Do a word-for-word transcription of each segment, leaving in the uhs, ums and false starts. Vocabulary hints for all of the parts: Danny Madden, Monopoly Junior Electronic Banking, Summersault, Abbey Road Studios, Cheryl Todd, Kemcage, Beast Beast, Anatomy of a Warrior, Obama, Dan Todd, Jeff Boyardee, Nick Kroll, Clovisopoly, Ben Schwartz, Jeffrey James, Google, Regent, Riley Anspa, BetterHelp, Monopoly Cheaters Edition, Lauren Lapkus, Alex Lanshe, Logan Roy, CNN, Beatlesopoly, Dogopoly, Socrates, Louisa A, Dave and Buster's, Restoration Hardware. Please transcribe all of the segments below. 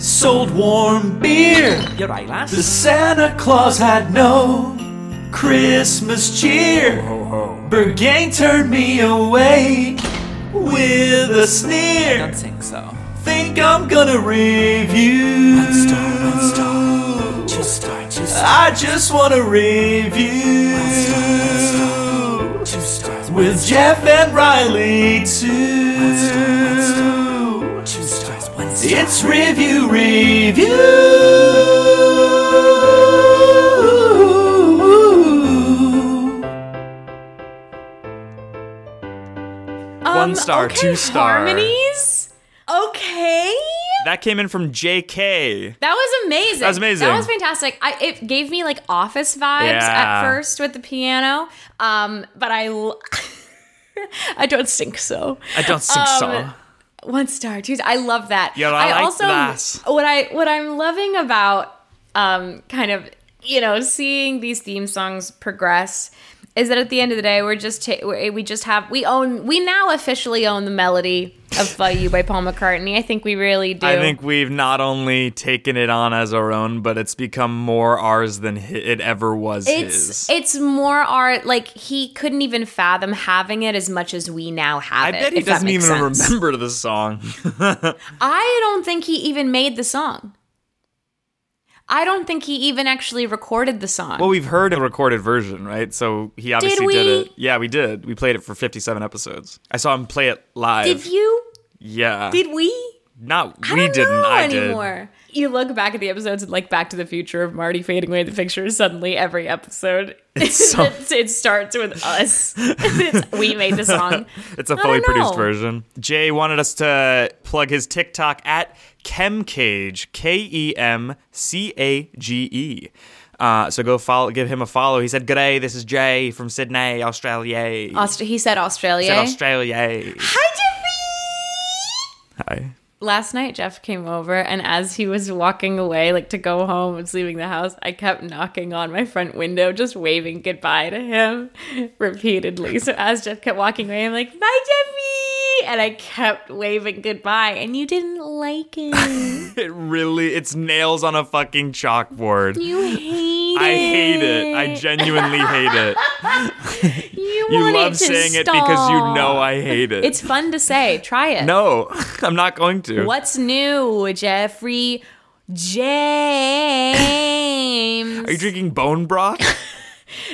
sold warm beer. You're right, lass. The Santa Claus had no Christmas cheer. Ho, ho, ho. Berghain turned me away with a sneer. I don't think so. Think I'm gonna review. One star, one star. Two star, two star. I just wanna review. One star, one star. Two stars. With star. Jeff and Riley too. One star, one star. Two stars, one star. It's review, review. Um, one star, okay, two star. Harmonies? Okay. That came in from J K. That was amazing. That was amazing. That was fantastic. I, it gave me like Office vibes yeah. at first with the piano, um, but I, l- I don't think so. I don't think um, so. One star, two. I love that. Yeah, I, I like also that. What I what I'm loving about um, kind of you know seeing these theme songs progress. Is that at the end of the day, we're just ta- we just have we own we now officially own the melody of uh, "You" by Paul McCartney. I think we really do. I think we've not only taken it on as our own, but it's become more ours than it ever was. It's his. It's more our like he couldn't even fathom having it as much as we now have it. I bet he doesn't even sense. remember the song. I don't think he even made the song. I don't think he even actually recorded the song. Well, we've heard a recorded version, right? So he obviously did, did it. Yeah, we did. We played it for fifty-seven episodes. I saw him play it live. Did you? Yeah. Did we? Not we I don't didn't. Know I anymore. Did. You look back at the episodes and like Back to the Future of Marty fading away in the picture. Suddenly, every episode it's so... it, it starts with us. It's, we made the song. It's a fully produced version. Jay wanted us to plug his TikTok at Kemcage, K E M C A G E. Uh, so go follow, give him a follow. He said, "G'day, this is Jay from Sydney, Australia." Aust- he said Australia. He said Australia. Hi, Jeffy. Hi. Last night, Jeff came over, and as he was walking away, like to go home and leaving the house, I kept knocking on my front window, just waving goodbye to him repeatedly. So as Jeff kept walking away, I'm like, "Bye, Jeffy!" And I kept waving goodbye, and you didn't like it. It really, it's nails on a fucking chalkboard. You hate I it. I hate it. I genuinely hate it. You, you want love it to saying stall. It because you know I hate it. It's fun to say. Try it. No, I'm not going to. What's new, Jeffrey James? Are you drinking bone broth?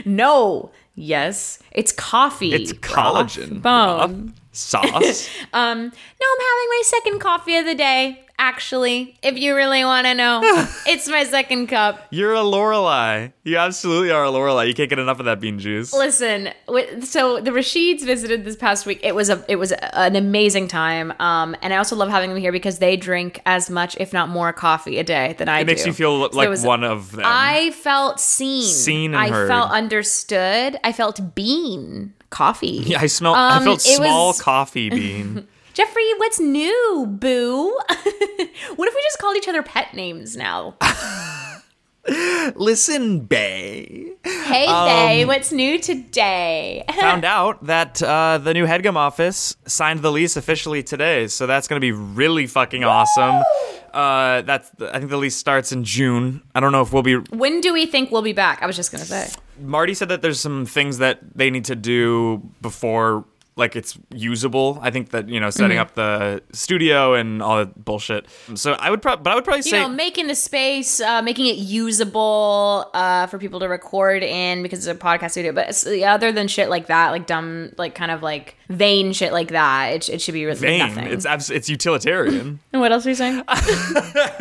No. Yes. It's coffee. It's collagen. Broth. Bone. Broth. Sauce. um, no, I'm having my second coffee of the day. Actually, if you really want to know, it's my second cup. You're a Lorelei. You absolutely are a Lorelei. You can't get enough of that bean juice. Listen, so the Rasheeds visited this past week. It was a, it was an amazing time. Um, and I also love having them here because they drink as much, if not more, coffee a day than I do. It makes you feel like was, one of them. I felt seen. Seen and I heard. Felt understood. I felt bean coffee. Yeah, I smelled. Um, I felt small was, coffee bean. Jeffrey, what's new, boo? What if we just called each other pet names now? Listen, bae. Hey, um, bae, what's new today? Found out that uh, the new HeadGum office signed the lease officially today, so that's going to be really fucking Woo! Awesome. Uh, that's I think the lease starts in June. I don't know if we'll be... When do we think we'll be back? I was just going to say. Marty said that there's some things that they need to do before... like it's usable. I think that, you know, setting mm-hmm. up the studio and all that bullshit. So I would probably, but I would probably you say, you know, making the space, uh, making it usable uh, for people to record in because it's a podcast studio. But other than shit like that, like dumb, like kind of like vain shit like that, it, it should be really vain. Nothing. It's abs- it's utilitarian. And what else are you saying?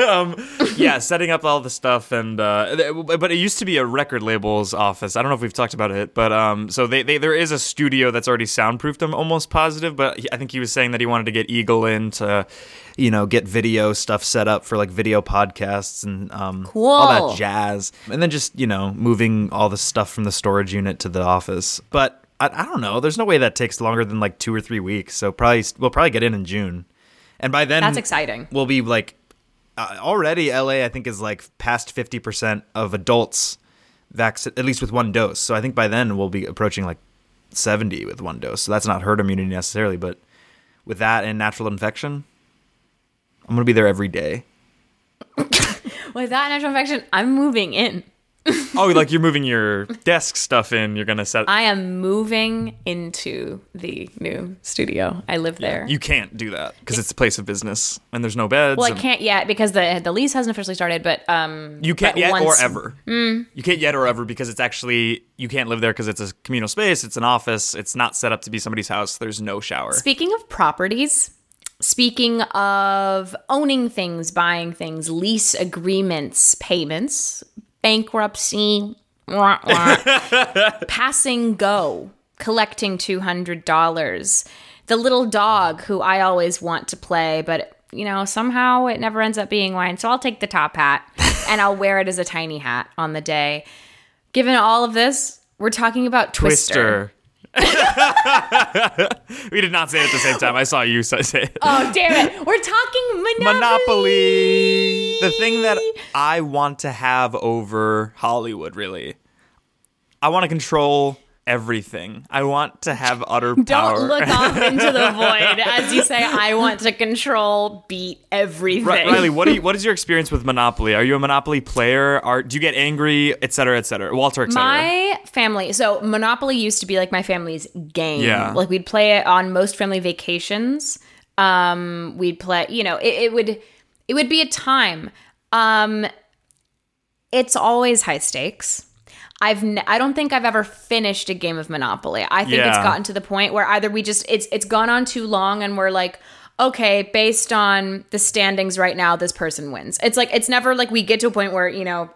um, yeah, setting up all the stuff and, uh, but it used to be a record label's office. I don't know if we've talked about it, but um, so they, they there is a studio that's already soundproofed. I'm almost positive, but I think he was saying that he wanted to get Eagle in to, you know, get video stuff set up for like video podcasts and um, cool. all that jazz. And then just, you know, moving all the stuff from the storage unit to the office. But I, I don't know. There's no way that takes longer than like two or three weeks. So probably we'll probably get in in June. And by then, that's exciting. We'll be like uh, already L A, I think, is like past fifty percent of adults vaccinated, at least with one dose. So I think by then we'll be approaching like seventy with one dose. So that's not herd immunity necessarily, but with that and natural infection, I'm gonna be there every day. With that natural infection, I'm moving in. Oh, like you're moving your desk stuff in. You're gonna set. I am moving into the new studio. I live there. Yeah, you can't do that because it's a place of business and there's no beds. Well, and... I can't yet because the the lease hasn't officially started. But um, you can't yet once... or ever. Mm. You can't yet or ever because it's actually you can't live there because it's a communal space. It's an office. It's not set up to be somebody's house. There's no shower. Speaking of properties. Speaking of owning things, buying things, lease agreements, payments. Bankruptcy, wah, wah. Passing go, collecting two hundred dollars. The little dog who I always want to play, but, you know, somehow it never ends up being mine. So I'll take the top hat and I'll wear it as a tiny hat on the day. Given all of this, we're talking about Twister. Twister. We did not say it at the same time. I saw you say it. Oh, damn it. We're talking Monopoly. Monopoly. The thing that I want to have over Hollywood, really. I want to control everything. I want to have utter power. Don't look off into the void as you say, I want to control, beat everything. Right, Riley, what, do you, what is your experience with Monopoly? Are you a Monopoly player? Are, do you get angry, et cetera, et cetera? Walter, et cetera. My family, so Monopoly used to be like my family's game. Yeah. Like we'd play it on most family vacations. Um, we'd play, you know, it, it would it would be a time. Um, it's always high stakes. I've n- I don't think I've ever finished a game of Monopoly. I think yeah. it's gotten to the point where either we just it's it's gone on too long and we're like, okay, based on the standings right now, this person wins. It's like it's never like we get to a point where, you know,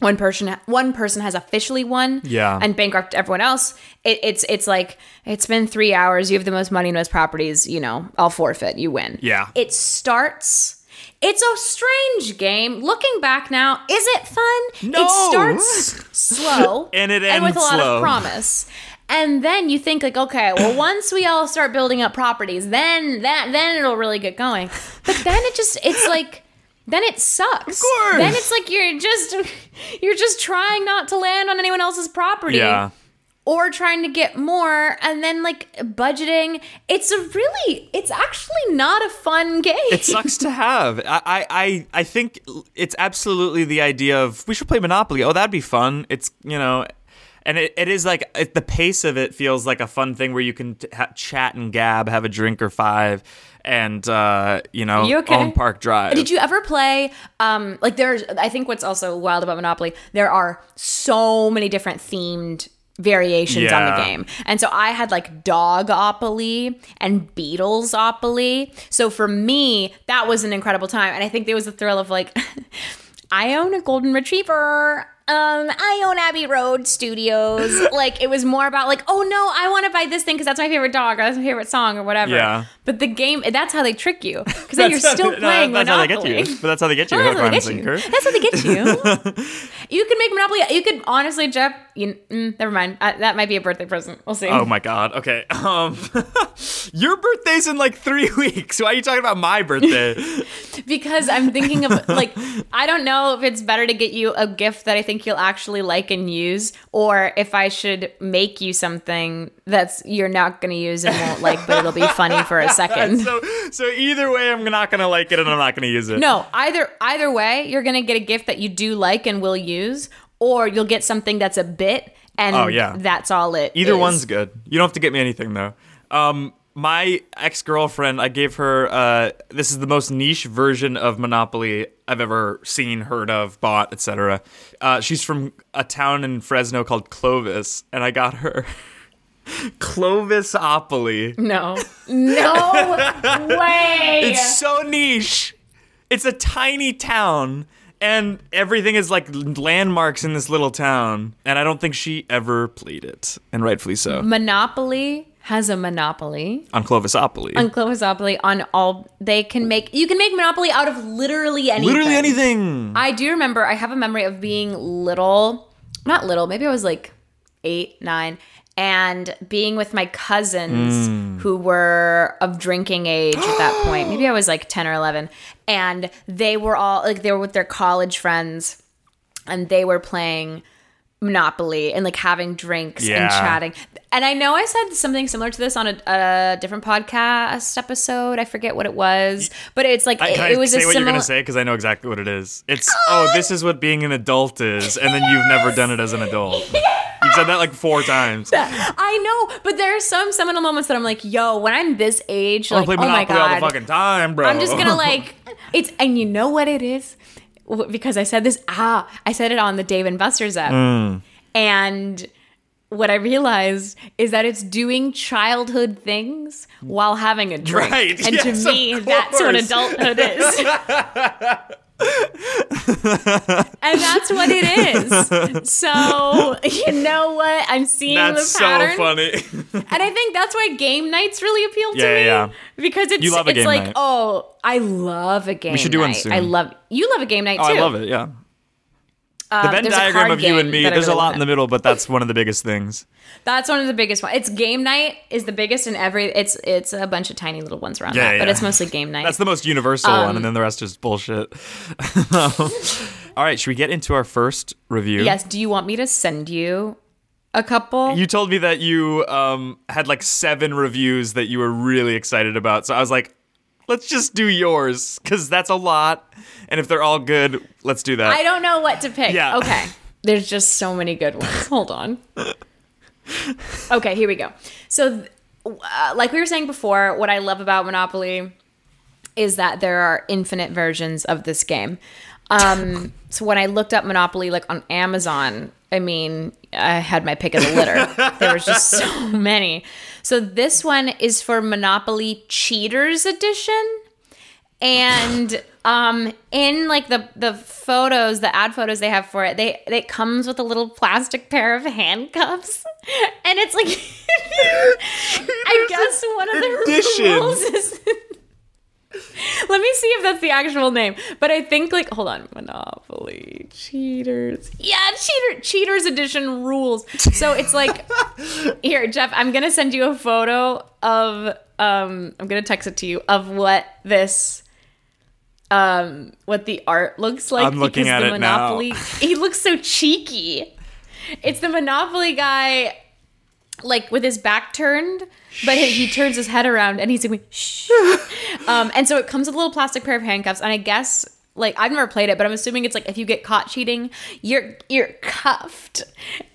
one person one person has officially won yeah. and bankrupted everyone else. It, it's it's like it's been three hours. You have the most money and most properties. You know, I'll forfeit. You win. Yeah. It starts. It's a strange game. Looking back now, is it fun? No. It starts slow. And it ends slow. And with a lot slow. Of promise. And then you think like, okay, well, once we all start building up properties, then that then it'll really get going. But then it just, it's like, then it sucks. Of course. Then it's like you're just, you're just trying not to land on anyone else's property. Yeah. Or trying to get more, and then, like, budgeting. It's a really, it's actually not a fun game. It sucks to have. I I, I think it's absolutely the idea of, we should play Monopoly. Oh, that'd be fun. It's, you know, and it, it is, like, it, the pace of it feels like a fun thing where you can t- ha- chat and gab, have a drink or five, and, uh, you know, you okay? Own Park Drive. Did you ever play, um, like, there's, I think what's also wild about Monopoly, there are so many different themed variations yeah. on the game. And so I had like Dogopoly and Beatlesopoly. So for me, that was an incredible time. And I think there was the thrill of like, I own a golden retriever. Um, I own Abbey Road Studios. Like it was more about like, oh no, I want to buy this thing because that's my favorite dog or that's my favorite song or whatever. Yeah. But the game, that's how they trick you because then you're still no, playing that's Monopoly. That's how they get you. But that's how they get you. That's how they get you. That's how they get you. You can make Monopoly. You could honestly, Jeff. You, mm, never mind. Uh, that might be a birthday present. We'll see. Oh my god. Okay. Um, your birthday's in like three weeks. Why are you talking about my birthday? Because I'm thinking of like, I don't know if it's better to get you a gift that I think. You'll actually like and use, or if I should make you something that's you're not going to use and won't like, but it'll be funny for a second. So, so either way, I'm not going to like it and I'm not going to use it. No, either either way, you're going to get a gift that you do like and will use, or you'll get something that's a bit and oh, yeah. that's all it is. Either one's good. You don't have to get me anything though. Um, my ex-girlfriend, I gave her, uh, this is the most niche version of Monopoly I've ever seen, heard of, bought, et cetera. Uh, she's from a town in Fresno called Clovis, and I got her Clovisopoly. No. No way! It's so niche. It's a tiny town, and everything is like landmarks in this little town, and I don't think she ever played it, and rightfully so. Monopoly has a monopoly on Clovisopoly. On Clovisopoly, on all they can make. You can make Monopoly out of literally anything. Literally anything. I do remember. I have a memory of being little, not little. Maybe I was like eight, nine, and being with my cousins mm. who were of drinking age at that point. Maybe I was like ten or eleven, and they were all like they were with their college friends, and they were playing Monopoly and like having drinks yeah. and chatting. And I know I said something similar to this on a, a different podcast episode. I forget what it was, but it's like I, it, it was say a what similar- you're gonna say because I know exactly what it is. It's oh, this is what being an adult is, and yes! then you've never done it as an adult. Yes! You've said that like four times. I know, but there are some seminal moments that I'm like, yo, when I'm this age, like, play oh my god, all the fucking time, bro. I'm just gonna like it's, and you know what it is. Because I said this, ah, I said it on the Dave and Buster's app. Mm. And what I realized is that it's doing childhood things while having a drink. Right. And yes, to me, that's what adulthood is. And that's what it is. So, you know what? I'm seeing that's the pattern. That's so funny. And I think that's why game nights really appeal to yeah, me. Yeah. Because it's, you love a it's game like, night. Oh, I love a game night. We should do night. one soon. I love, you love a game night too. Oh, I love it, yeah. Um, the Venn diagram of you and me, there's really a lot in the middle, but that's one of the biggest things. That's one of the biggest ones. It's game night is the biggest in every, it's it's a bunch of tiny little ones around yeah, that, yeah. but it's mostly game night. That's the most universal um, one, and then the rest is bullshit. All right, should we get into our first review? Yes, do you want me to send you a couple? You told me that you um, had like seven reviews that you were really excited about, so I was like, let's just do yours, because that's a lot. And if they're all good, let's do that. I don't know what to pick. Yeah. Okay. There's just so many good ones. Hold on. Okay, here we go. So, uh, like we were saying before, what I love about Monopoly is that there are infinite versions of this game. Um, so when I looked up Monopoly like on Amazon, I mean, I had my pick of the litter. There was just so many. So this one is for Monopoly Cheaters Edition. And um, in like the, the photos, the ad photos they have for it, they it comes with a little plastic pair of handcuffs. And it's like, I guess one of the edition. rules is... Let me see if that's the actual name. But I think like, hold on, Monopoly Cheaters. Yeah, cheater Cheaters Edition rules. So it's like, here, Jeff, I'm going to send you a photo of, um, I'm going to text it to you, of what this, um, what the art looks like. I'm looking at the it Monopoly, now. He looks so cheeky. It's the Monopoly guy, like with his back turned, but he, he turns his head around and he's like, shh. Um, and so it comes with a little plastic pair of handcuffs. And I guess, like, I've never played it, but I'm assuming it's like if you get caught cheating, you're you're cuffed.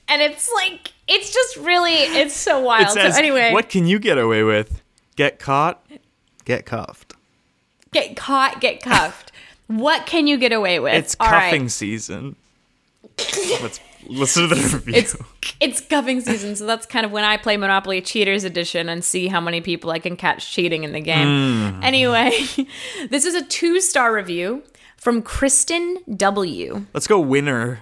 And it's like, it's just really, it's so wild. It says, so anyway, what can you get away with? Get caught, get cuffed. Get caught, get cuffed. What can you get away with? It's All cuffing right. season. Let's listen to the review. It's, it's cuffing season, so that's kind of when I play Monopoly Cheaters Edition and see how many people I can catch cheating in the game. Mm. Anyway, this is a two-star review from Kristen W. Let's go winner.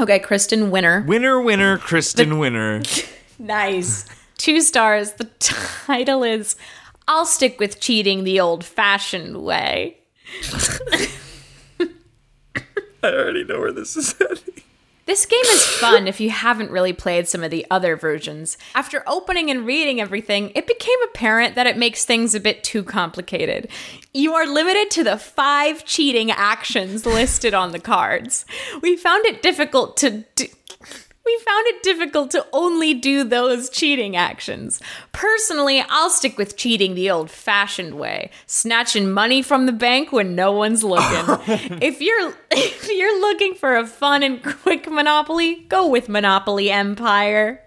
Okay, Kristen winner. Winner, winner, Kristen the, winner. Nice. Two stars. The title is, I'll stick with cheating the old-fashioned way. I already know where this is heading. This game is fun if you haven't really played some of the other versions. After opening and reading everything, it became apparent that it makes things a bit too complicated. You are limited to the five cheating actions listed on the cards. We found it difficult to... D- We found it difficult to only do those cheating actions. Personally, I'll stick with cheating the old-fashioned way, snatching money from the bank when no one's looking. If you're if you're looking for a fun and quick Monopoly, go with Monopoly Empire.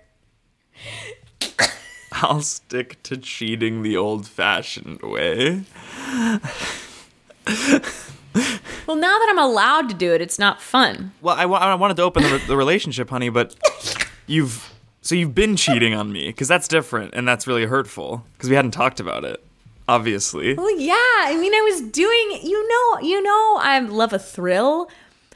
I'll stick to cheating the old-fashioned way. Well, now that I'm allowed to do it, it's not fun. Well, I, w- I wanted to open the, re- the relationship, honey, but you've... So you've been cheating on me, because that's different, and that's really hurtful, because we hadn't talked about it, obviously. Well, yeah, I mean, I was doing... You know, you know, I love a thrill.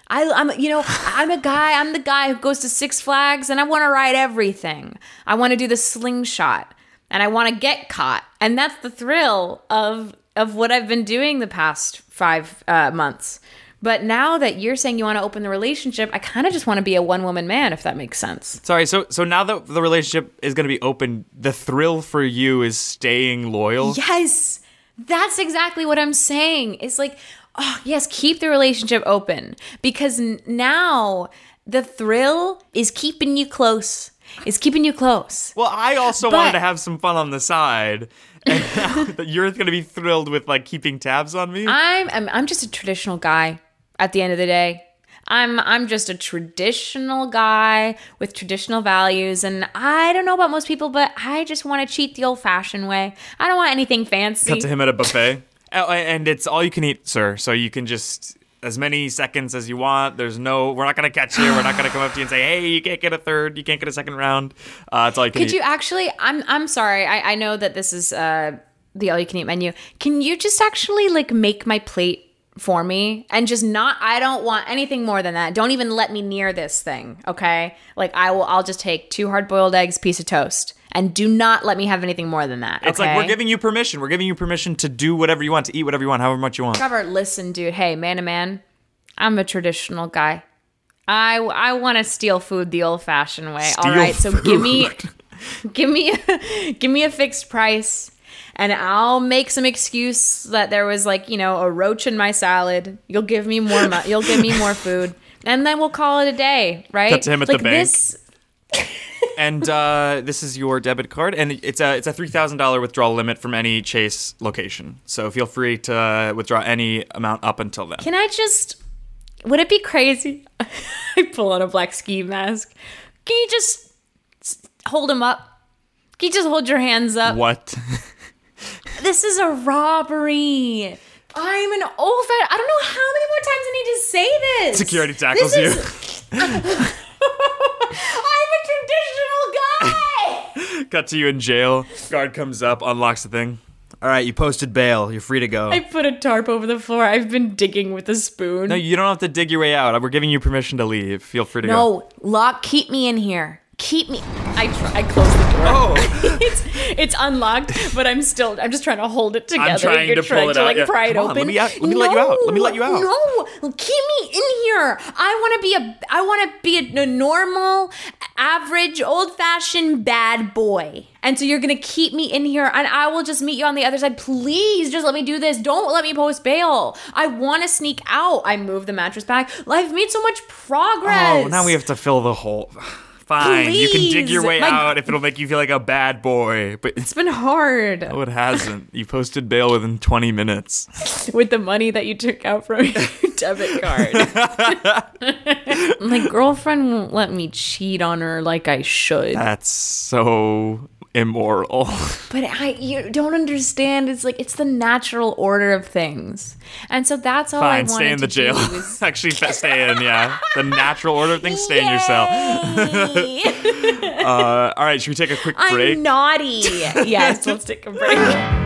I, I'm, you know, I'm a guy, I'm the guy who goes to Six Flags, and I want to ride everything. I want to do the slingshot, and I want to get caught, and that's the thrill of... of what I've been doing the past five uh, months. But now that you're saying you want to open the relationship, I kind of just want to be a one-woman man, if that makes sense. Sorry, so so now that the relationship is going to be open, the thrill for you is staying loyal? Yes! That's exactly what I'm saying. It's like, oh, yes, keep the relationship open. Because n- now the thrill is keeping you close. It's keeping you close. Well, I also but- wanted to have some fun on the side. And now that you're going to be thrilled with, like, keeping tabs on me? I'm, I'm I'm just a traditional guy at the end of the day. I'm I'm just a traditional guy with traditional values. And I don't know about most people, but I just want to cheat the old-fashioned way. I don't want anything fancy. Cut to him at a buffet. And it's all you can eat, sir. So you can just... as many seconds as you want. There's no, we're not going to catch you. We're not going to come up to you and say, hey, you can't get a third. You can't get a second round. Uh, it's all you can Could eat. Could you actually, I'm I'm sorry. I, I know that this is uh, the all you can eat menu. Can you just actually like make my plate for me and just not, I don't want anything more than that. Don't even let me near this thing. Okay. Like I will, I'll just take two hard boiled eggs, piece of toast. And do not let me have anything more than that. Okay? It's like we're giving you permission. We're giving you permission to do whatever you want, to eat whatever you want, however much you want. Trevor, listen, dude. Hey, man to man, I'm a traditional guy. I, I want to steal food the old-fashioned way. Steal all right, food. So give me, give me, a, give me a fixed price, and I'll make some excuse that there was like you know a roach in my salad. You'll give me more. Mu- you'll give me more food, and then we'll call it a day. Right? Cut to him at like the bank. This, and uh, this is your debit card, and it's a it's a three thousand dollar withdrawal limit from any Chase location. So feel free to uh, withdraw any amount up until then. Can I just? Would it be crazy? I pull on a black ski mask. Can you just hold them up? Can you just hold your hands up? What? This is a robbery. I'm an old fat. I don't know how many more times I need to say this. Security tackles this you. Is, I'm a traditional guy! Cut to you in jail. Guard comes up, unlocks the thing. All right, you posted bail. You're free to go. I put a tarp over the floor. I've been digging with a spoon. No, you don't have to dig your way out. We're giving you permission to leave. Feel free to no, go. No, lock, keep me in here. Keep me. I tr- I closed the door. Oh. it's, it's unlocked, but I'm still, I'm just trying to hold it together. I'm trying You're to trying pull to it like out. Pry yeah. it on, open. Let me, out, let me no, let you out. Let me let you out. No, keep me in here. I want to be a, I want to be a, a normal, average, old-fashioned bad boy. And so you're going to keep me in here, and I will just meet you on the other side. Please just let me do this. Don't let me post bail. I want to sneak out. I move the mattress back. I've made so much progress. Oh, now we have to fill the hole. Fine, please. You can dig your way My... out if it'll make you feel like a bad boy. But it's been hard. No, it hasn't. You posted bail within twenty minutes. With the money that you took out from your debit card. My girlfriend won't let me cheat on her like I should. That's so immoral. But I, you don't understand. It's like, it's the natural order of things. And so that's all Fine, I wanted to do. Fine, stay in the jail. Was... Actually, stay in, yeah. The natural order of things, stay Yay! In your cell. uh, all right, should we take a quick break? I'm naughty. Yes, let's take a break.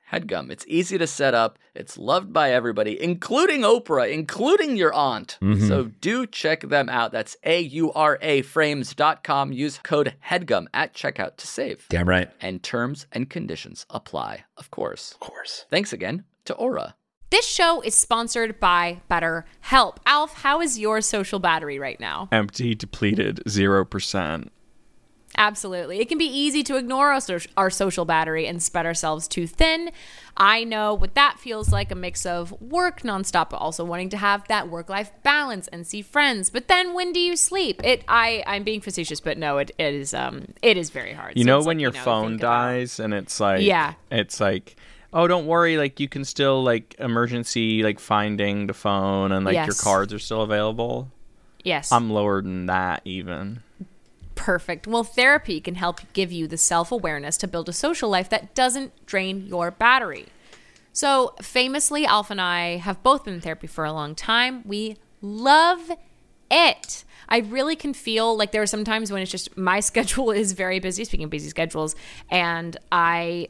HeadGum. It's easy to set up. It's loved by everybody, including Oprah, including your aunt. Mm-hmm. So do check them out. That's A U R A frames dot com. Use code HEADGUM at checkout to save. Damn right. And terms and conditions apply, of course. Of course. Thanks again to Aura. This show is sponsored by BetterHelp. Alf, how is your social battery right now? Empty, depleted, zero percent. Absolutely. It can be easy to ignore our, so- our social battery and spread ourselves too thin. I know what that feels like, a mix of work nonstop, but also wanting to have that work-life balance and see friends. But then when do you sleep? It, I, I'm being facetious, but no, it, it is um, it is very hard. You so know when like, your you know, phone dies about. And it's like, yeah. it's like, oh, don't worry, like you can still like emergency like finding the phone and like yes. your cards are still available. Yes. I'm lower than that even. Perfect. Well, therapy can help give you the self-awareness to build a social life that doesn't drain your battery. So famously, Alf and I have both been in therapy for a long time. We love it. I really can feel like there are some times when it's just my schedule is very busy, speaking of busy schedules, and I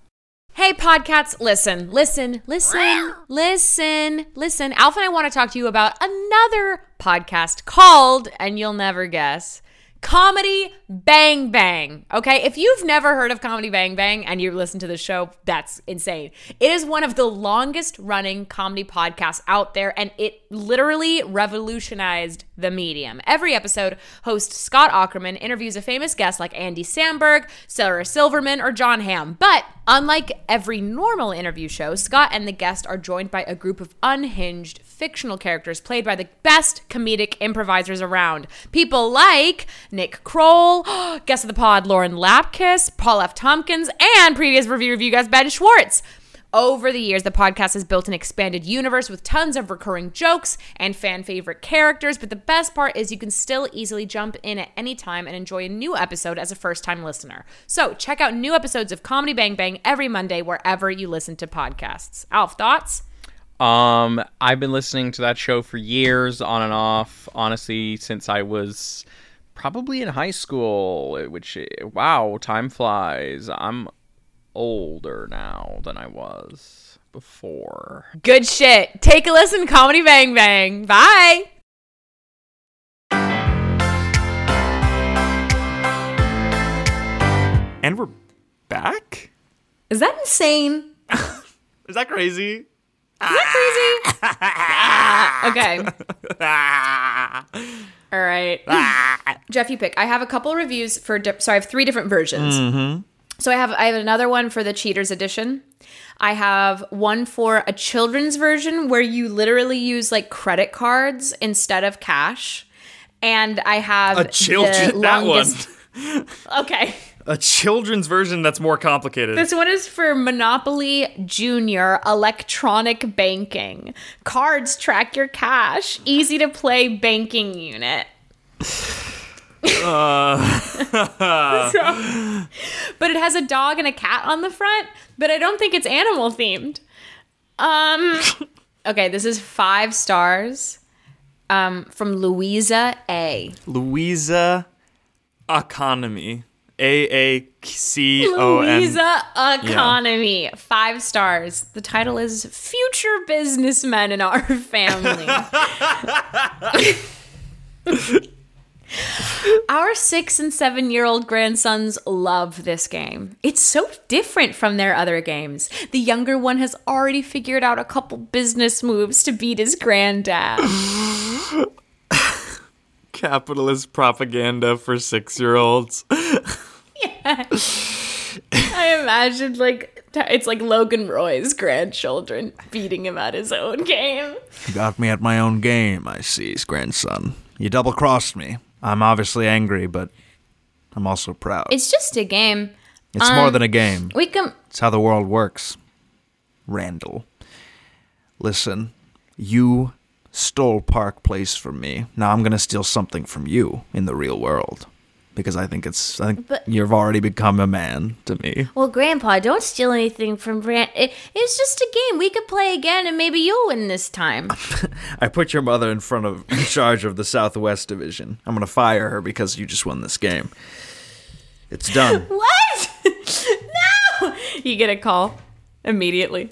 Hey, Podcats, listen, listen, listen, listen, listen. Alf and I want to talk to you about another podcast called, and you'll never guess, Comedy Bang Bang. Okay, if you've never heard of Comedy Bang Bang and you listen to the show, that's insane. It is one of the longest running comedy podcasts out there, and it literally revolutionized the medium. Every episode, host Scott Aukerman interviews a famous guest like Andy Samberg, Sarah Silverman, or John Hamm. But unlike every normal interview show, Scott and the guest are joined by a group of unhinged fictional characters played by the best comedic improvisers around. People like Nick Kroll, guest of the pod Lauren Lapkus, Paul F. Tompkins, and previous review review guest Ben Schwartz. Over the years, the podcast has built an expanded universe with tons of recurring jokes and fan favorite characters, but the best part is you can still easily jump in at any time and enjoy a new episode as a first-time listener. So check out new episodes of Comedy Bang Bang every Monday wherever you listen to podcasts. Alf, thoughts? Um, I've been listening to that show for years, on and off, honestly, since I was probably in high school, which, wow, time flies. I'm older now than I was before. Good shit. Take a listen, Comedy Bang Bang. Bye. And we're back? Is that insane? Is that crazy? Is that crazy? Okay. All right. Jeff, you pick. I have a couple reviews for... Di- so I have three different versions. Mm-hmm. So I have I have another one for the Cheaters Edition. I have one for a children's version where you literally use like credit cards instead of cash. And I have a children the that longest- one. Okay. A children's version that's more complicated. This one is for Monopoly Junior Electronic Banking. Cards track your cash. Easy to play banking unit. uh. so, but it has a dog and a cat on the front, but I don't think it's animal themed. Um, okay, this is five stars um, from Louisa A. Louisa Economy. A A C O N. Louisa Economy. Yeah. Five stars. The title is Future Businessmen in Our Family. Our six and seven-year-old grandsons love this game. It's so different from their other games. The younger one has already figured out a couple business moves to beat his granddad. Capitalist propaganda for six-year-olds. Yeah. I imagine like it's like Logan Roy's grandchildren beating him at his own game. You got me at my own game, I see, grandson. You double-crossed me. I'm obviously angry, but I'm also proud. It's just a game. It's um, more than a game. We can... It's how the world works. Randall, listen, you stole Park Place from me. Now I'm gonna steal something from you in the real world. Because I think it's, I think but, you've already become a man to me. Well, Grandpa, don't steal anything from Brand. It, it's just a game. We could play again, and maybe you'll win this time. I put your mother in front of, in charge of the Southwest Division. I'm gonna fire her because you just won this game. It's done. What? No! You get a call immediately.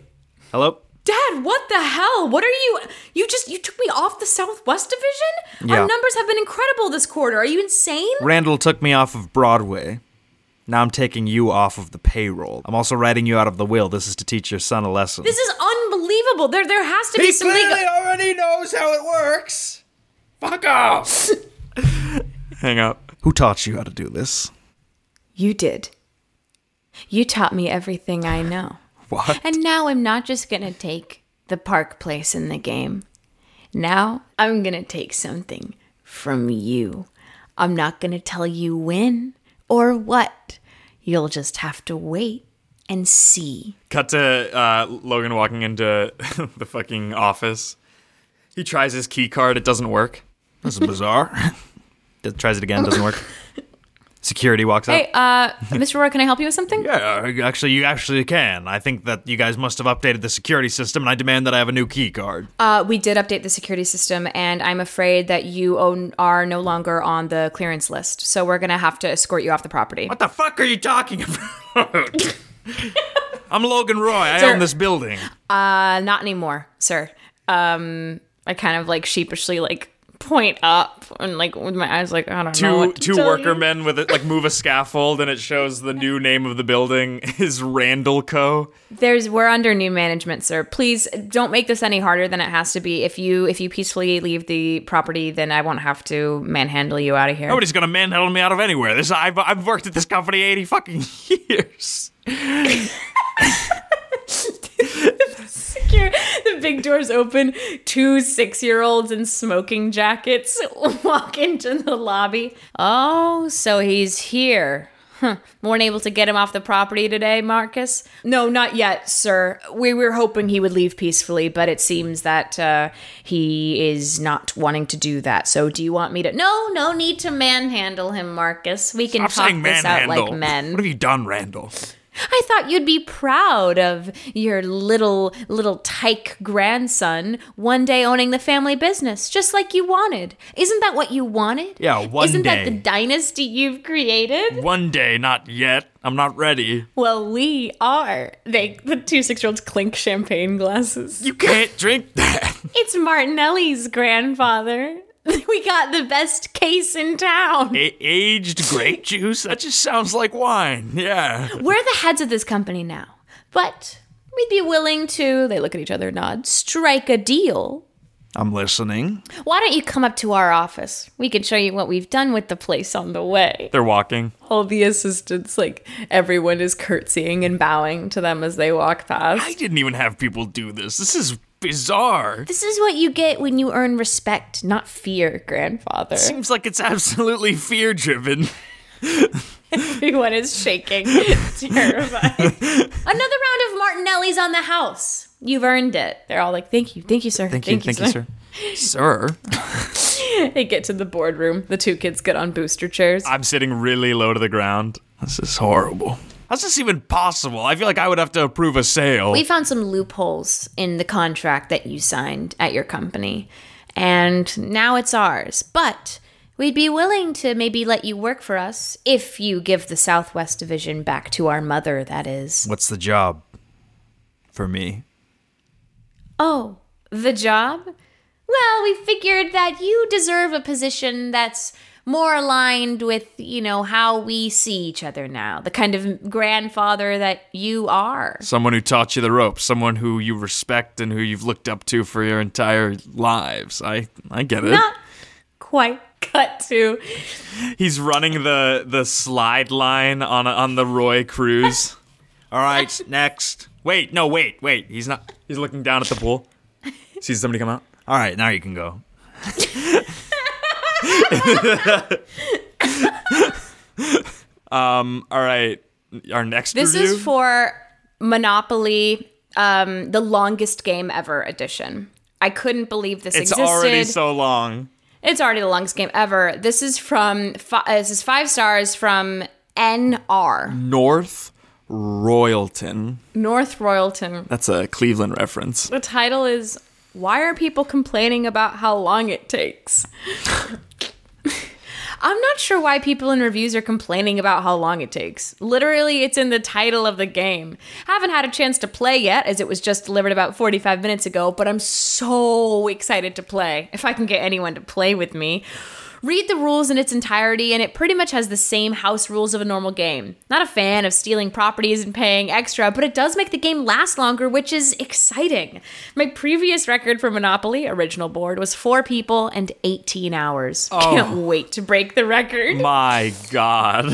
Hello? Dad, what the hell? What are you? You just, you took me off the Southwest Division? Yeah. Our numbers have been incredible this quarter. Are you insane? Randall took me off of Broadway. Now I'm taking you off of the payroll. I'm also writing you out of the will. This is to teach your son a lesson. This is unbelievable. There there has to he be some legal... He clearly already knows how it works. Fuck off. Hang up. Who taught you how to do this? You did. You taught me everything I know. What? And now I'm not just going to take the Park Place in the game. Now I'm going to take something from you. I'm not going to tell you when or what. You'll just have to wait and see. Cut to uh, Logan walking into the fucking office. He tries his key card. It doesn't work. This is bizarre. Tries it again. Doesn't work. Security walks hey, up. Hey, uh, Mister Roy, can I help you with something? Yeah, actually, you actually can. I think that you guys must have updated the security system, and I demand that I have a new key card. Uh, we did update the security system, and I'm afraid that you own, are no longer on the clearance list, so we're going to have to escort you off the property. What the fuck are you talking about? I'm Logan Roy. I sir, own this building. Uh, not anymore, sir. Um, I kind of, like, sheepishly, like... point up and like with my eyes like I don't two, know what to two tell worker you. Men with it like move a scaffold and it shows the new name of the building is Randall Co. There's we're under new management, sir. Please don't make this any harder than it has to be. If you if you peacefully leave the property, then I won't have to manhandle you out of here. Nobody's gonna manhandle me out of anywhere. This I've I've worked at this company eighty fucking years. Secure. The big doors open. Two six-year-olds in smoking jackets walk into the lobby. Oh, so he's here. Huh. Weren't able to get him off the property today, Marcus? No, not yet, sir. We were hoping he would leave peacefully, but it seems that uh, he is not wanting to do that. So do you want me to... No, no need to manhandle him, Marcus. We can Stop talk this out like men. What have you done, Randall? I thought you'd be proud of your little, little tyke grandson one day owning the family business, just like you wanted. Isn't that what you wanted? Yeah, one Isn't day. Isn't that the dynasty you've created? One day, not yet. I'm not ready. Well, we are. They, the two six-year-olds clink champagne glasses. You can't drink that. It's Martinelli's grandfather. We got the best case in town. A- aged grape juice? That just sounds like wine. Yeah. We're the heads of this company now. But we'd be willing to, they look at each other and nod, strike a deal I'm listening. Why don't you come up to our office? We can show you what we've done with the place on the way. They're walking. All the assistants, like, everyone is curtsying and bowing to them as they walk past. I didn't even have people do this. This is bizarre. This is what you get when you earn respect, not fear, grandfather. Seems like it's absolutely fear-driven. Everyone is shaking, terrified. Another round of Martinelli's on the house. You've earned it. They're all like, thank you, thank you, sir. Thank, thank you, you, thank you, sir. Sir. They get to the boardroom. The two kids get on booster chairs. I'm sitting really low to the ground. This is horrible. How's this even possible? I feel like I would have to approve a sale. We found some loopholes in the contract that you signed at your company, and now it's ours. But we'd be willing to maybe let you work for us if you give the Southwest Division back to our mother, that is. What's the job for me? Oh, the job? Well, we figured that you deserve a position that's more aligned with, you know, how we see each other now. The kind of grandfather that you are. Someone who taught you the ropes. Someone who you respect and who you've looked up to for your entire lives. I, I get it. Not quite. Cut to. He's running the the slide line on on the Roy Cruz. All right, next. Wait, no, wait, wait. He's not. He's looking down at the pool. Sees somebody come out. All right, now you can go. um. All right. Our next. This review? Is for Monopoly, um, the longest game ever edition. I couldn't believe this it's existed. It's already so long. It's already the longest game ever. This is from fi- this is five stars from N R North Royalton. North Royalton. That's a Cleveland reference. The title is "Why Are People Complaining About How Long It Takes?" I'm not sure why people in reviews are complaining about how long it takes. Literally, it's in the title of the game. Haven't had a chance to play yet, as it was just delivered about forty-five minutes ago, but I'm so excited to play, if I can get anyone to play with me. Read the rules in its entirety, and it pretty much has the same house rules of a normal game. Not a fan of stealing properties and paying extra, but it does make the game last longer, which is exciting. My previous record for Monopoly, original board, was four people and eighteen hours. Oh, can't wait to break the record. My God.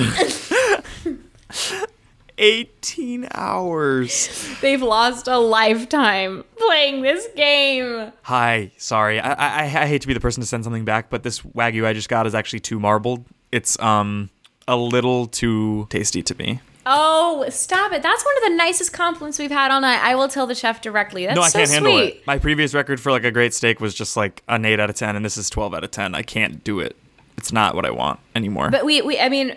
eighteen hours. They've lost a lifetime playing this game. Hi, sorry. I, I I hate to be the person to send something back, but this Wagyu I just got is actually too marbled. It's um a little too tasty to me. Oh, stop it. That's one of the nicest compliments we've had all night. I will tell the chef directly. That's no, I so can't sweet. Handle it. My previous record for like a great steak was just like an eight out of ten, and this is twelve out of ten. I can't do it. It's not what I want anymore. But we, we I mean...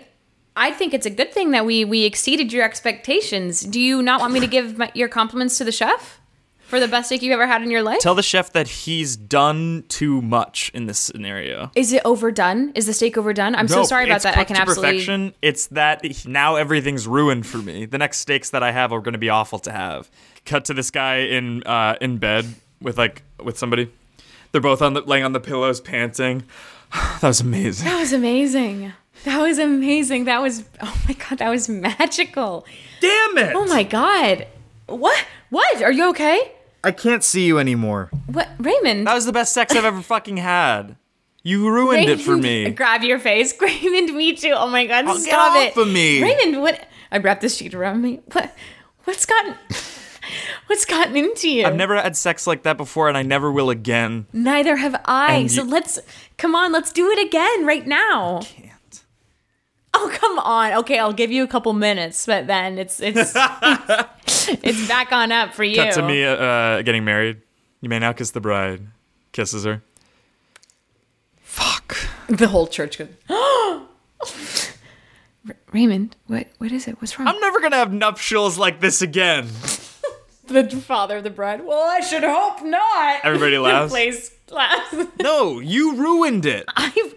I think it's a good thing that we we exceeded your expectations. Do you not want me to give my, your compliments to the chef for the best steak you've ever had in your life? Tell the chef that he's done too much in this scenario. Is it overdone? Is the steak overdone? I'm no, so sorry about that. I can absolutely... Perfection. It's that now everything's ruined for me. The next steaks that I have are going to be awful to have. Cut to this guy in uh, in bed with like with somebody. They're both on the, laying on the pillows panting. That was amazing. That was amazing. That was amazing. That was, oh my God, that was magical. Damn it. Oh my God. What? What? Are you okay? I can't see you anymore. What? Raymond. That was the best sex I've ever fucking had. You ruined Raymond, it for me. Grab your face. Raymond, me too. Oh my God, I'll stop it. Get off of me. Raymond, what? I wrapped this sheet around me. What? What's gotten, what's gotten into you? I've never had sex like that before, and I never will again. Neither have I. And so you, let's, come on, let's do it again right now. I can't. Oh, come on. Okay, I'll give you a couple minutes, but then it's it's it's back on up for you. Cut to me uh, getting married. You may now kiss the bride. Kisses her. Fuck. The whole church goes, oh! R- Raymond, what what is it? What's wrong? I'm never going to have nuptials like this again. The father of the bride. Well, I should hope not. Everybody laughs. The place laughs. No, you ruined it. I've...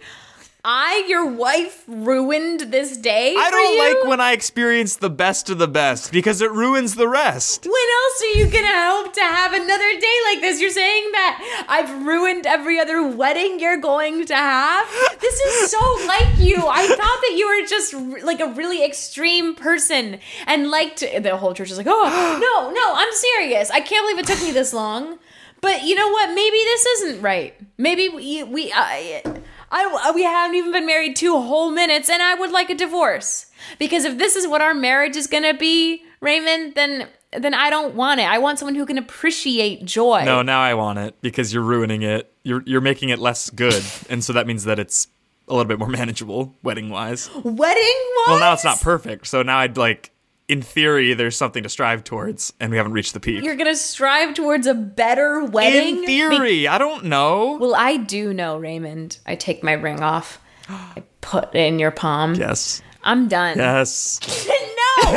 I, your wife, ruined this day I for don't you? Like when I experience the best of the best, because it ruins the rest. When else are you going to hope to have another day like this? You're saying that I've ruined every other wedding you're going to have? This is so like you. I thought that you were just like a really extreme person and liked... The whole church is like, oh, no, no, I'm serious. I can't believe it took me this long. But you know what? Maybe this isn't right. Maybe we, we I, I, we haven't even been married two whole minutes, and I would like a divorce. Because if this is what our marriage is going to be, Raymond, then then I don't want it. I want someone who can appreciate joy. No, now I want it, because you're ruining it. You're you're making it less good, and so that means that it's a little bit more manageable, wedding-wise. Wedding-wise? Well, now it's not perfect, so now I'd like... In theory, there's something to strive towards, and we haven't reached the peak. You're going to strive towards a better wedding? In theory. Be- I don't know. Well, I do know, Raymond. I take my ring off. I put it in your palm. Yes. I'm done. Yes. No!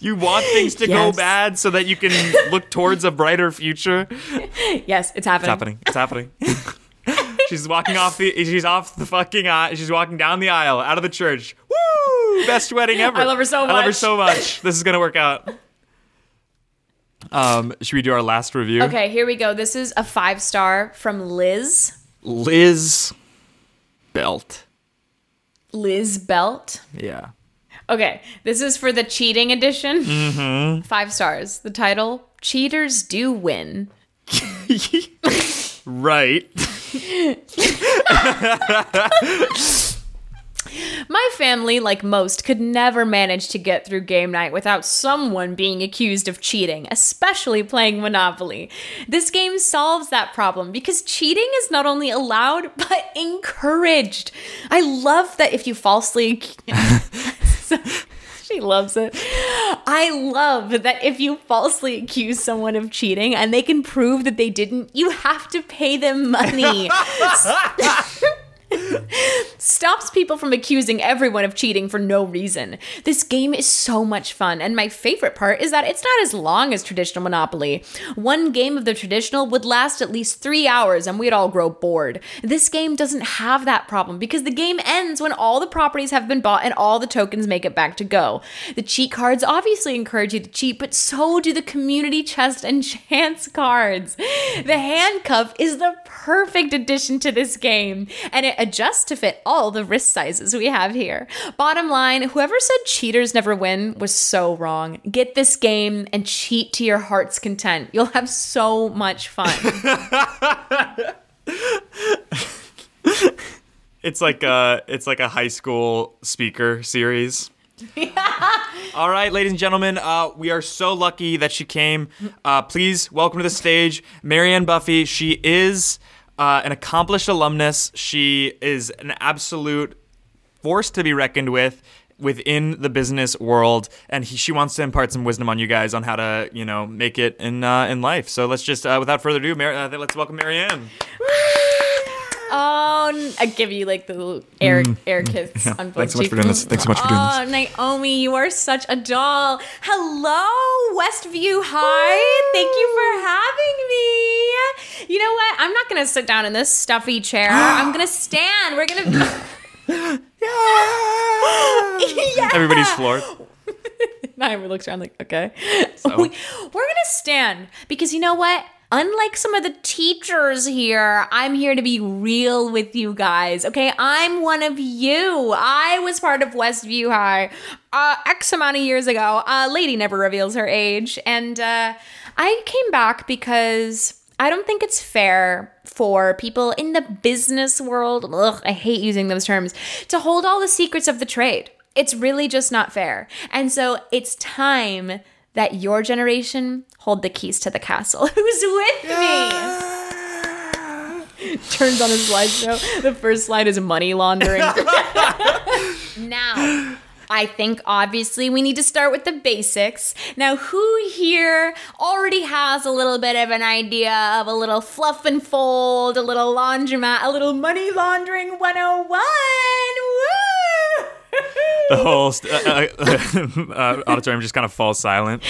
You want things to yes. go bad so that you can look towards a brighter future? Yes, it's happening. It's happening. It's happening. She's walking off the, she's off the fucking aisle. She's walking down the aisle, out of the church. Woo! Best wedding ever. I love her so much. I love her so much. This is going to work out. Um, should we do our last review? Okay, here we go. This is a five star from Liz. Liz Belt. Liz Belt? Yeah. Okay, this is for the cheating edition. Mm-hmm. Five stars. The title, Cheaters Do Win. Right. My family, like most, could never manage to get through game night without someone being accused of cheating, especially playing Monopoly. This game solves that problem because cheating is not only allowed, but encouraged. I love that if you falsely... She loves it. I love that if you falsely accuse someone of cheating and they can prove that they didn't, you have to pay them money. Stops people from accusing everyone of cheating for no reason. This game is so much fun, and my favorite part is that it's not as long as traditional Monopoly. One game of the traditional would last at least three hours and we'd all grow bored. This game doesn't have that problem because the game ends when all the properties have been bought and all the tokens make it back to go. The cheat cards obviously encourage you to cheat, but so do the community chest and chance cards. The handcuff is the perfect addition to this game, and it adjusts to fit all the wrist sizes we have here. Bottom line, whoever said cheaters never win was so wrong. Get this game and cheat to your heart's content. You'll have so much fun. It's like a, it's like a high school speaker series. Yeah. All right, ladies and gentlemen, uh, we are so lucky that she came. Uh, please welcome to the stage Marianne Buffy. She is... Uh, an accomplished alumnus. She is an absolute force to be reckoned with within the business world, and he, she wants to impart some wisdom on you guys on how to, you know, make it in uh, in life. So let's just, uh, without further ado, Mar- uh, let's welcome Marianne. Oh, I give you like the air mm. air kiss. Yeah. On Thanks so much for doing this. Thanks so much for doing oh, this. Oh, Naomi, you are such a doll. Hello, Westview High. Woo! Thank you for having me. You know what? I'm not gonna sit down in this stuffy chair. I'm gonna stand. We're gonna. Yeah. Yeah. Everybody's floored. I looked around like, okay, so. we, we're gonna stand because you know what? Unlike some of the teachers here, I'm here to be real with you guys, okay? I'm one of you. I was part of Westview High uh, X amount of years ago. A lady never reveals her age. And uh, I came back because I don't think it's fair for people in the business world, ugh, I hate using those terms, to hold all the secrets of the trade. It's really just not fair. And so it's time that your generation hold the keys to the castle. Who's with yeah. me? Turns on his slideshow. The first slide is money laundering. Now, I think obviously we need to start with the basics. Now, who here already has a little bit of an idea of a little fluff and fold, a little laundromat, a little money laundering one oh one? Woo! The whole st- uh, uh, uh, auditorium just kind of falls silent.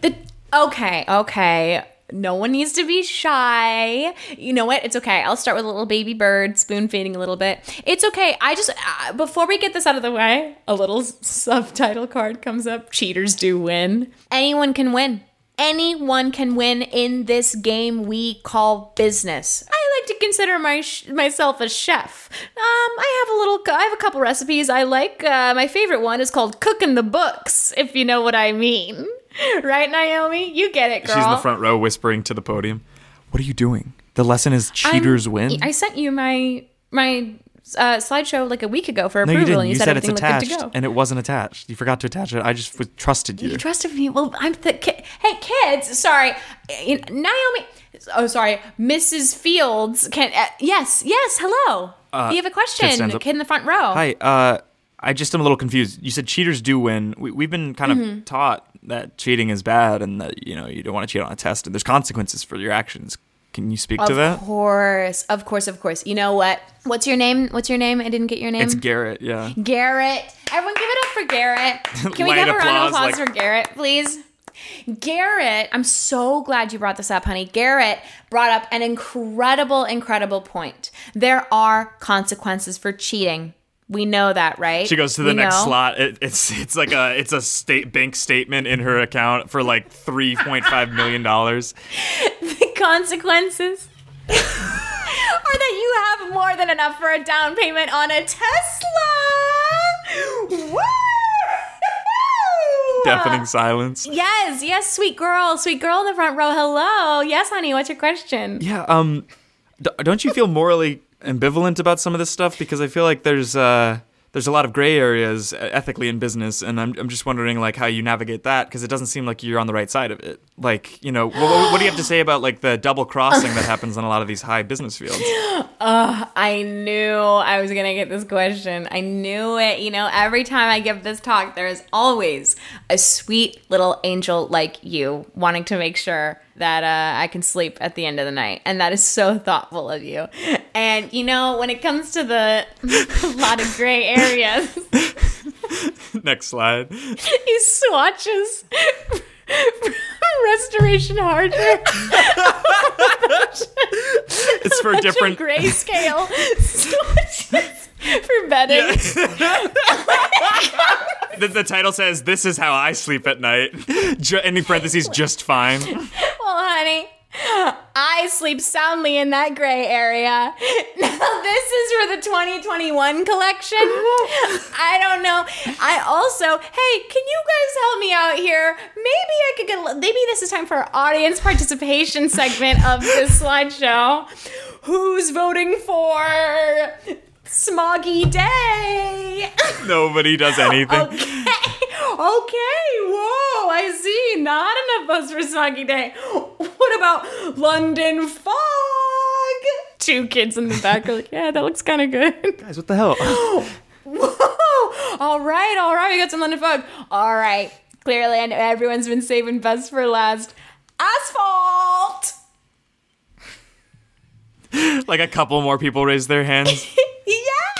The, okay, okay. No one needs to be shy. You know what? It's okay. I'll start with a little baby bird, spoon feeding a little bit. It's okay. I just, uh, before we get this out of the way, a little subtitle card comes up. Cheaters do win. Anyone can win. Anyone can win in this game we call business. I like to consider my sh- myself a chef. Um, I have a little, I have a couple recipes I like. Uh, my favorite one is called Cooking the Books, if you know what I mean. Right, Naomi? You get it, girl. She's in the front row whispering to the podium. What are you doing? The lesson is cheaters I'm, win. I sent you my my uh, slideshow like a week ago for approval. No, you didn't. And you, you said, said it's attached, good to go. And it wasn't attached. You forgot to attach it. I just trusted you. You trusted me. Well, I'm the kid. Hey, kids. Sorry. Naomi. Oh, sorry. Missus Fields. Can uh, Yes. Yes. Hello. Uh, Do you have a question? Kid, stands up. Kid in the front row. Hi. Uh, I just am a little confused. You said cheaters do win. We, we've been kind of mm-hmm. taught that cheating is bad and that, you know, you don't want to cheat on a test and there's consequences for your actions. Can you speak of to that? Of course. Of course, of course. You know what? What's your name? What's your name? I didn't get your name. It's Garrett, yeah. Garrett. Everyone give it up for Garrett. Can we give a round of applause like- for Garrett, please? Garrett, I'm so glad you brought this up, honey. Garrett brought up an incredible, incredible point. There are consequences for cheating. We know that, right? She goes to the we next know. slot. It, it's it's like a it's a state bank statement in her account for like three point five million dollars. The consequences are that you have more than enough for a down payment on a Tesla. Woo! Deafening silence. Yes, yes, sweet girl, sweet girl in the front row. Hello, yes, honey. What's your question? Yeah. Um. Don't you feel morally ambivalent about some of this stuff, because I feel like there's uh there's a lot of gray areas ethically in business, and I'm I'm just wondering like how you navigate that, because it doesn't seem like you're on the right side of it. Like, you know, what, what do you have to say about like the double crossing that happens in a lot of these high business fields? Oh, I knew I was gonna get this question. I knew it. You know, every time I give this talk, there is always a sweet little angel like you wanting to make sure that uh, I can sleep at the end of the night. And that is so thoughtful of you. And, you know, when it comes to the lot of gray areas. Next slide. He swatches Restoration Hardware. It's for different... grayscale swatches for bedding. Yeah. The, the title says, "This is how I sleep at night." Any parentheses, just fine. Well, honey, I sleep soundly in that gray area. Now, this is for the twenty twenty-one collection. I don't know. I also, hey, can you guys help me out here? Maybe I could get, maybe this is time for our audience participation segment of this slideshow. Who's voting for... Smoggy Day. Nobody does anything. Okay. Okay. Whoa, I see. Not enough votes for Smoggy Day. What about London Fog? Two kids in the back are like, yeah, that looks kind of good. Guys, what the hell? Whoa. All right, all right. We got some London Fog. All right. Clearly, I know everyone's been saving best for last. Asphalt. Like a couple more people raise their hands. Yes!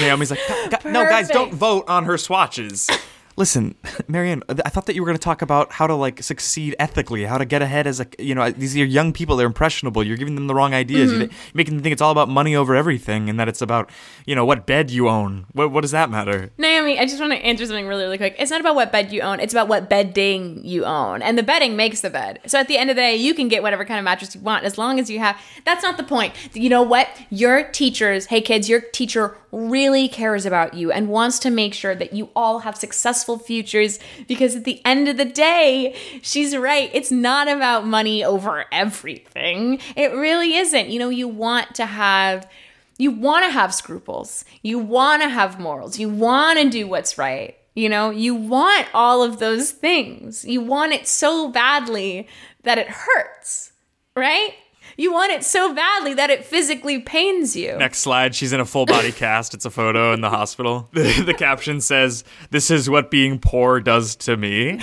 Naomi's like, no, guys, don't vote on her swatches. Listen, Marianne, I thought that you were going to talk about how to, like, succeed ethically, how to get ahead as, a, you know, these are young people, they're impressionable, you're giving them the wrong ideas, mm-hmm. you're making them think it's all about money over everything, and that it's about, you know, what bed you own. What, what does that matter? Naomi, I just want to answer something really, really quick. It's not about what bed you own, it's about what bedding you own, and the bedding makes the bed. So at the end of the day, you can get whatever kind of mattress you want, as long as you have, that's not the point. You know what? Your teachers, hey kids, your teacher really cares about you and wants to make sure that you all have successful futures, because at the end of the day, she's right. It's not about money over everything. It really isn't. You know, you want to have, you want to have scruples. You want to have morals. You want to do what's right. You know, you want all of those things. You want it so badly that it hurts, right? You want it so badly that it physically pains you. Next slide. She's in a full body cast. It's a photo in the hospital. The, the caption says, "This is what being poor does to me."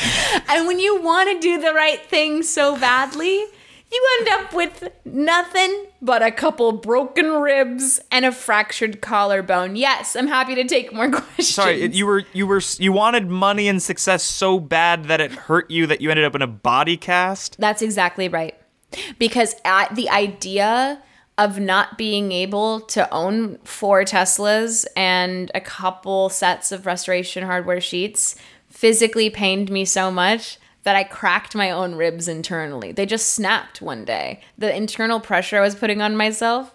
And when you want to do the right thing so badly, you end up with nothing but a couple broken ribs and a fractured collarbone. Yes, I'm happy to take more questions. Sorry, you were you were you wanted money and success so bad that it hurt you that you ended up in a body cast? That's exactly right. Because at the idea of not being able to own four Teslas and a couple sets of Restoration Hardware sheets physically pained me so much that I cracked my own ribs internally. They just snapped one day. The internal pressure I was putting on myself,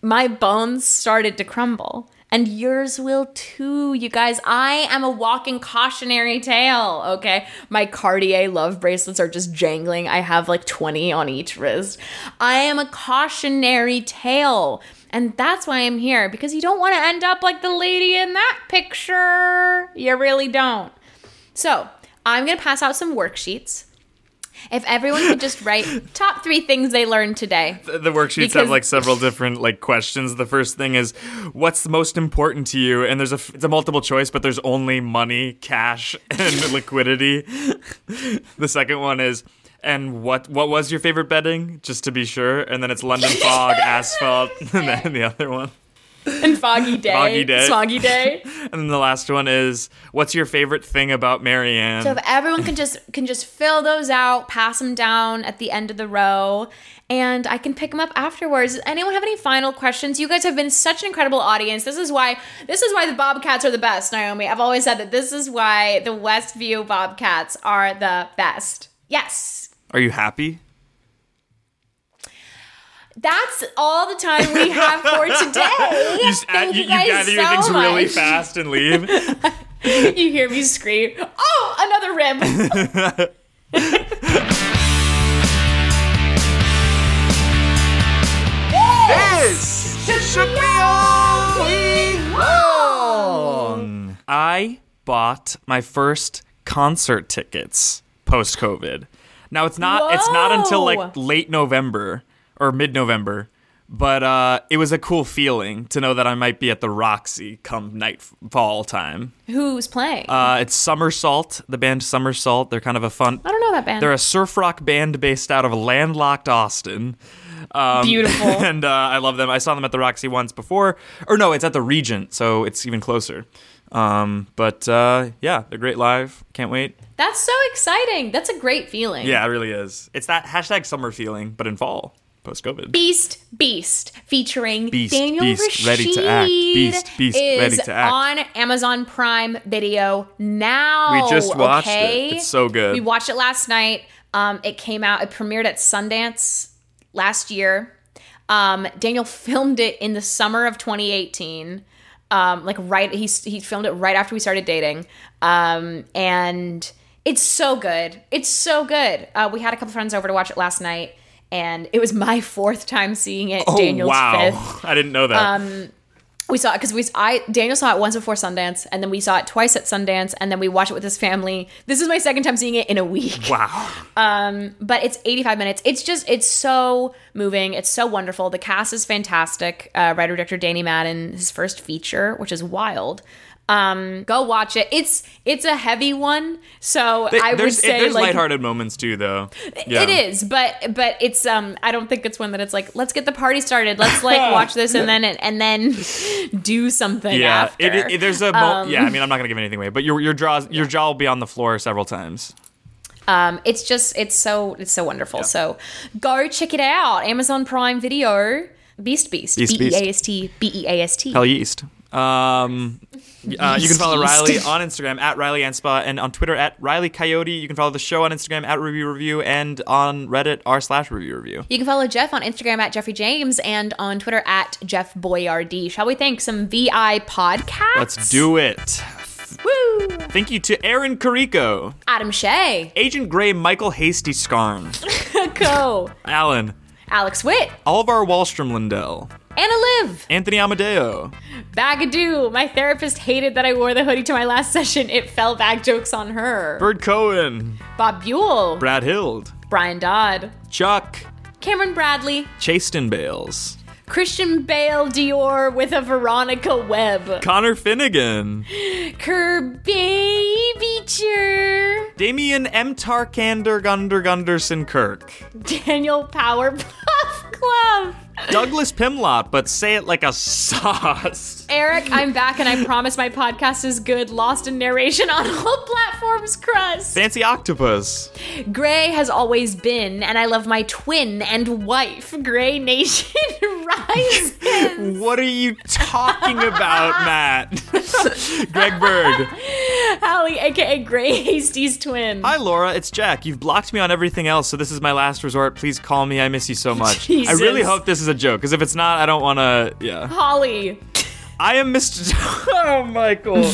my bones started to crumble. And yours will too, you guys. I am a walking cautionary tale, okay? My Cartier love bracelets are just jangling. I have like twenty on each wrist. I am a cautionary tale. And that's why I'm here, because you don't want to end up like the lady in that picture. You really don't. So I'm going to pass out some worksheets. If everyone could just write top three things they learned today. The, the worksheets because... have like several different like questions. The first thing is, what's the most important to you? And there's a it's a multiple choice, but there's only money, cash, and liquidity. The second one is, and what what was your favorite bedding? Just to be sure. And then it's London fog, asphalt, and then the other one. And foggy day. Foggy day. Smoggy day. And then the last one is, what's your favorite thing about Marianne? So if everyone can just can just fill those out, pass them down at the end of the row, and I can pick them up afterwards. Does anyone have any final questions? You guys have been such an incredible audience. This is why this is why the Bobcats are the best, Naomi. I've always said that this is why the Westview Bobcats are the best. Yes. Are you happy? That's all the time we have for today. You, Thank you, you guys you gather so your things much. Really fast and leave. You hear me scream, oh, another rib. This should be all we own. I bought my first concert tickets post-COVID. Now, it's not. Whoa. It's not until like late November. Or mid-November, but uh, it was a cool feeling to know that I might be at the Roxy come nightfall time. Who's playing? Uh, it's Summersault, the band Summersault. They're kind of a fun... I don't know that band. They're a surf rock band based out of landlocked Austin. Um, Beautiful. And uh, I love them. I saw them at the Roxy once before. Or no, it's at the Regent, so it's even closer. Um, but uh, yeah, they're great live. Can't wait. That's so exciting. That's a great feeling. Yeah, it really is. It's that hashtag summer feeling, but in fall. Post-COVID. Beast Beast featuring Beast, Daniel Beast, Rashid ready to act. Beast Beast is ready to act. On Amazon Prime Video now. We just watched okay? it. It's so good. We watched it last night. Um, it came out. It premiered at Sundance last year. Um, Daniel filmed it in the summer of twenty eighteen. Um, like right, he he filmed it right after we started dating. Um, and it's so good. It's so good. Uh, we had a couple friends over to watch it last night. And it was my fourth time seeing it. Oh, Daniel's wow. fifth. I didn't know that. Um, we saw it because we I Daniel saw it once before Sundance, and then we saw it twice at Sundance, and then we watched it with his family. This is my second time seeing it in a week. Wow. Um, but it's eighty-five minutes. It's just it's so moving. It's so wonderful. The cast is fantastic. Uh, writer director Danny Madden, his first feature, which is wild. Um, go watch it. It's it's a heavy one, so they, I would say it, there's like, lighthearted moments too, though. Yeah. It is, but but it's um I don't think it's one that it's like let's get the party started, let's like watch this and then and then do something. Yeah, after. It, it, there's a mo- um, yeah. I mean, I'm not gonna give anything away, but your your jaws your jaw will be on the floor several times. Um, it's just it's so it's so wonderful. Yeah. So go check it out. Amazon Prime Video. Beast Beast. Beast B E A S T B E A S T. Hell yeast. Um, uh, you can follow Riley on Instagram at Riley Anspa and on Twitter at Riley Coyote. You can follow the show on Instagram at Review Review and on Reddit r slash Review Review. You can follow Jeff on Instagram at Jeffrey James and on Twitter at Jeff Boyardee. Shall we thank some V I podcasts? Let's do it. Woo! Thank you to Aaron Carrico, Adam Shea, Agent Gray, Michael Hasty Scarn, Co, Alan, Alex Witt, Oliver Wallstrom Lindell. Anna Liv. Anthony Amadeo. Bagadoo. My therapist hated that I wore the hoodie to my last session. It fell back jokes on her. Bird Cohen. Bob Buell. Brad Hild. Brian Dodd. Chuck. Cameron Bradley. Chasten Bales. Christian Bale Dior with a Veronica Webb. Connor Finnegan. Kirby Beecher. Damien M. Tarkander Gunder Gunderson Kirk. Daniel Powerpuff Club. Douglas Pimlott, but say it like a sauce. Eric, I'm back and I promise my podcast is good. Lost in narration on all platforms, crust. Fancy Octopus. Gray has always been, and I love my twin and wife. Gray Nation rises. What are you talking about, Matt? Greg Berg. Hallie, a k a. Gray Hasty's twin. Hi, Laura. It's Jack. You've blocked me on everything else, so this is my last resort. Please call me. I miss you so much. Jesus. I really hope this is a joke, because if it's not, I don't want to, yeah. Holly. I am Mister Oh, Michael.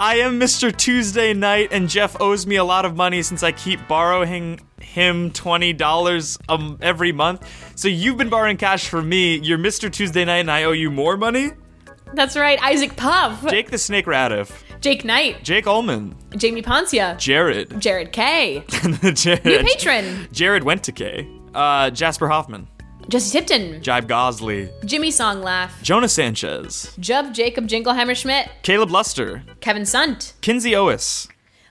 I am Mister Tuesday Night, and Jeff owes me a lot of money since I keep borrowing him twenty dollars um, every month. So you've been borrowing cash from me. You're Mister Tuesday Night, and I owe you more money? That's right. Isaac Puff. Jake the Snake Radiff. Jake Knight. Jake Ullman. Jamie Poncia. Jared. Jared K. Jared. New patron. Jared went to K. Uh, Jasper Hoffman. Jesse Tipton. Jibe Gosley. Jimmy Songlaugh. Jonah Sanchez. Jub Jacob Jingleheimer Schmidt. Caleb Luster. Kevin Sunt. Kinsey Owis.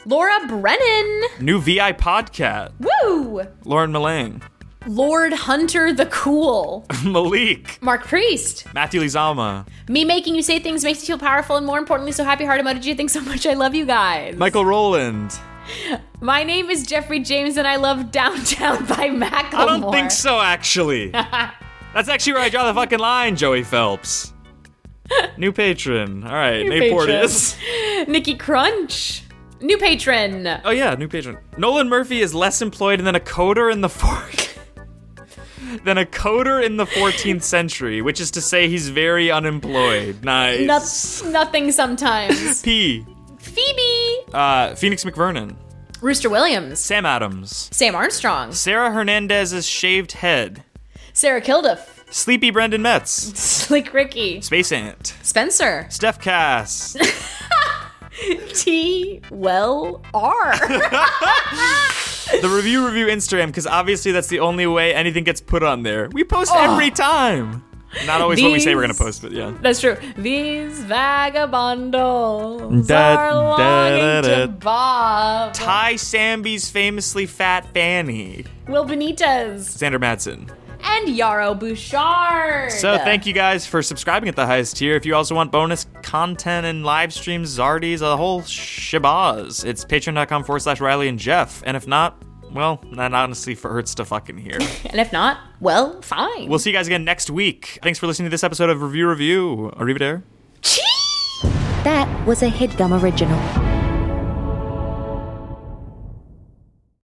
Laura Brennan. New V I Podcat. Woo! Lauren Malang. Lord Hunter the Cool. Malik. Mark Priest. Matthew Lizama. Me making you say things makes you feel powerful and, more importantly, so happy heart emoji. Thanks so much. I love you guys. Michael Rowland. My name is Jeffrey James and I love Downtown by Macklemore. I don't think so, actually. That's actually where I draw the fucking line, Joey Phelps. New patron. All right, new Nate patron. Portis. Nikki Crunch. New patron. Oh, yeah, new patron. Nolan Murphy is less employed than a coder in the fork. than a coder in the fourteenth century, which is to say he's very unemployed. Nice. No- nothing sometimes. P. Phoebe. Uh, Phoenix McVernon. Rooster Williams. Sam Adams. Sam Armstrong. Sarah Hernandez's shaved head. Sarah Kilduff. Sleepy Brendan Metz. Slick Ricky. Space Ant. Spencer. Steph Cass. T. Well, R. The Review Review Instagram, because obviously that's the only way anything gets put on there. We post oh. every time. Not always These, what we say we're going to post, but yeah. That's true. These vagabondos da, are longing da, da, da. to bob. Ty Samby's famously fat fanny. Will Benitez. Xander Madsen. And Yaro Bouchard. So thank you guys for subscribing at the highest tier. If you also want bonus content and live streams, Zardies, a whole shebaz, it's patreon.com forward slash Riley and Jeff. And if not, well, that honestly hurts to fucking hear. And if not, well, fine. We'll see you guys again next week. Thanks for listening to this episode of Review Review. Arrivederci. That was a HeadGum original.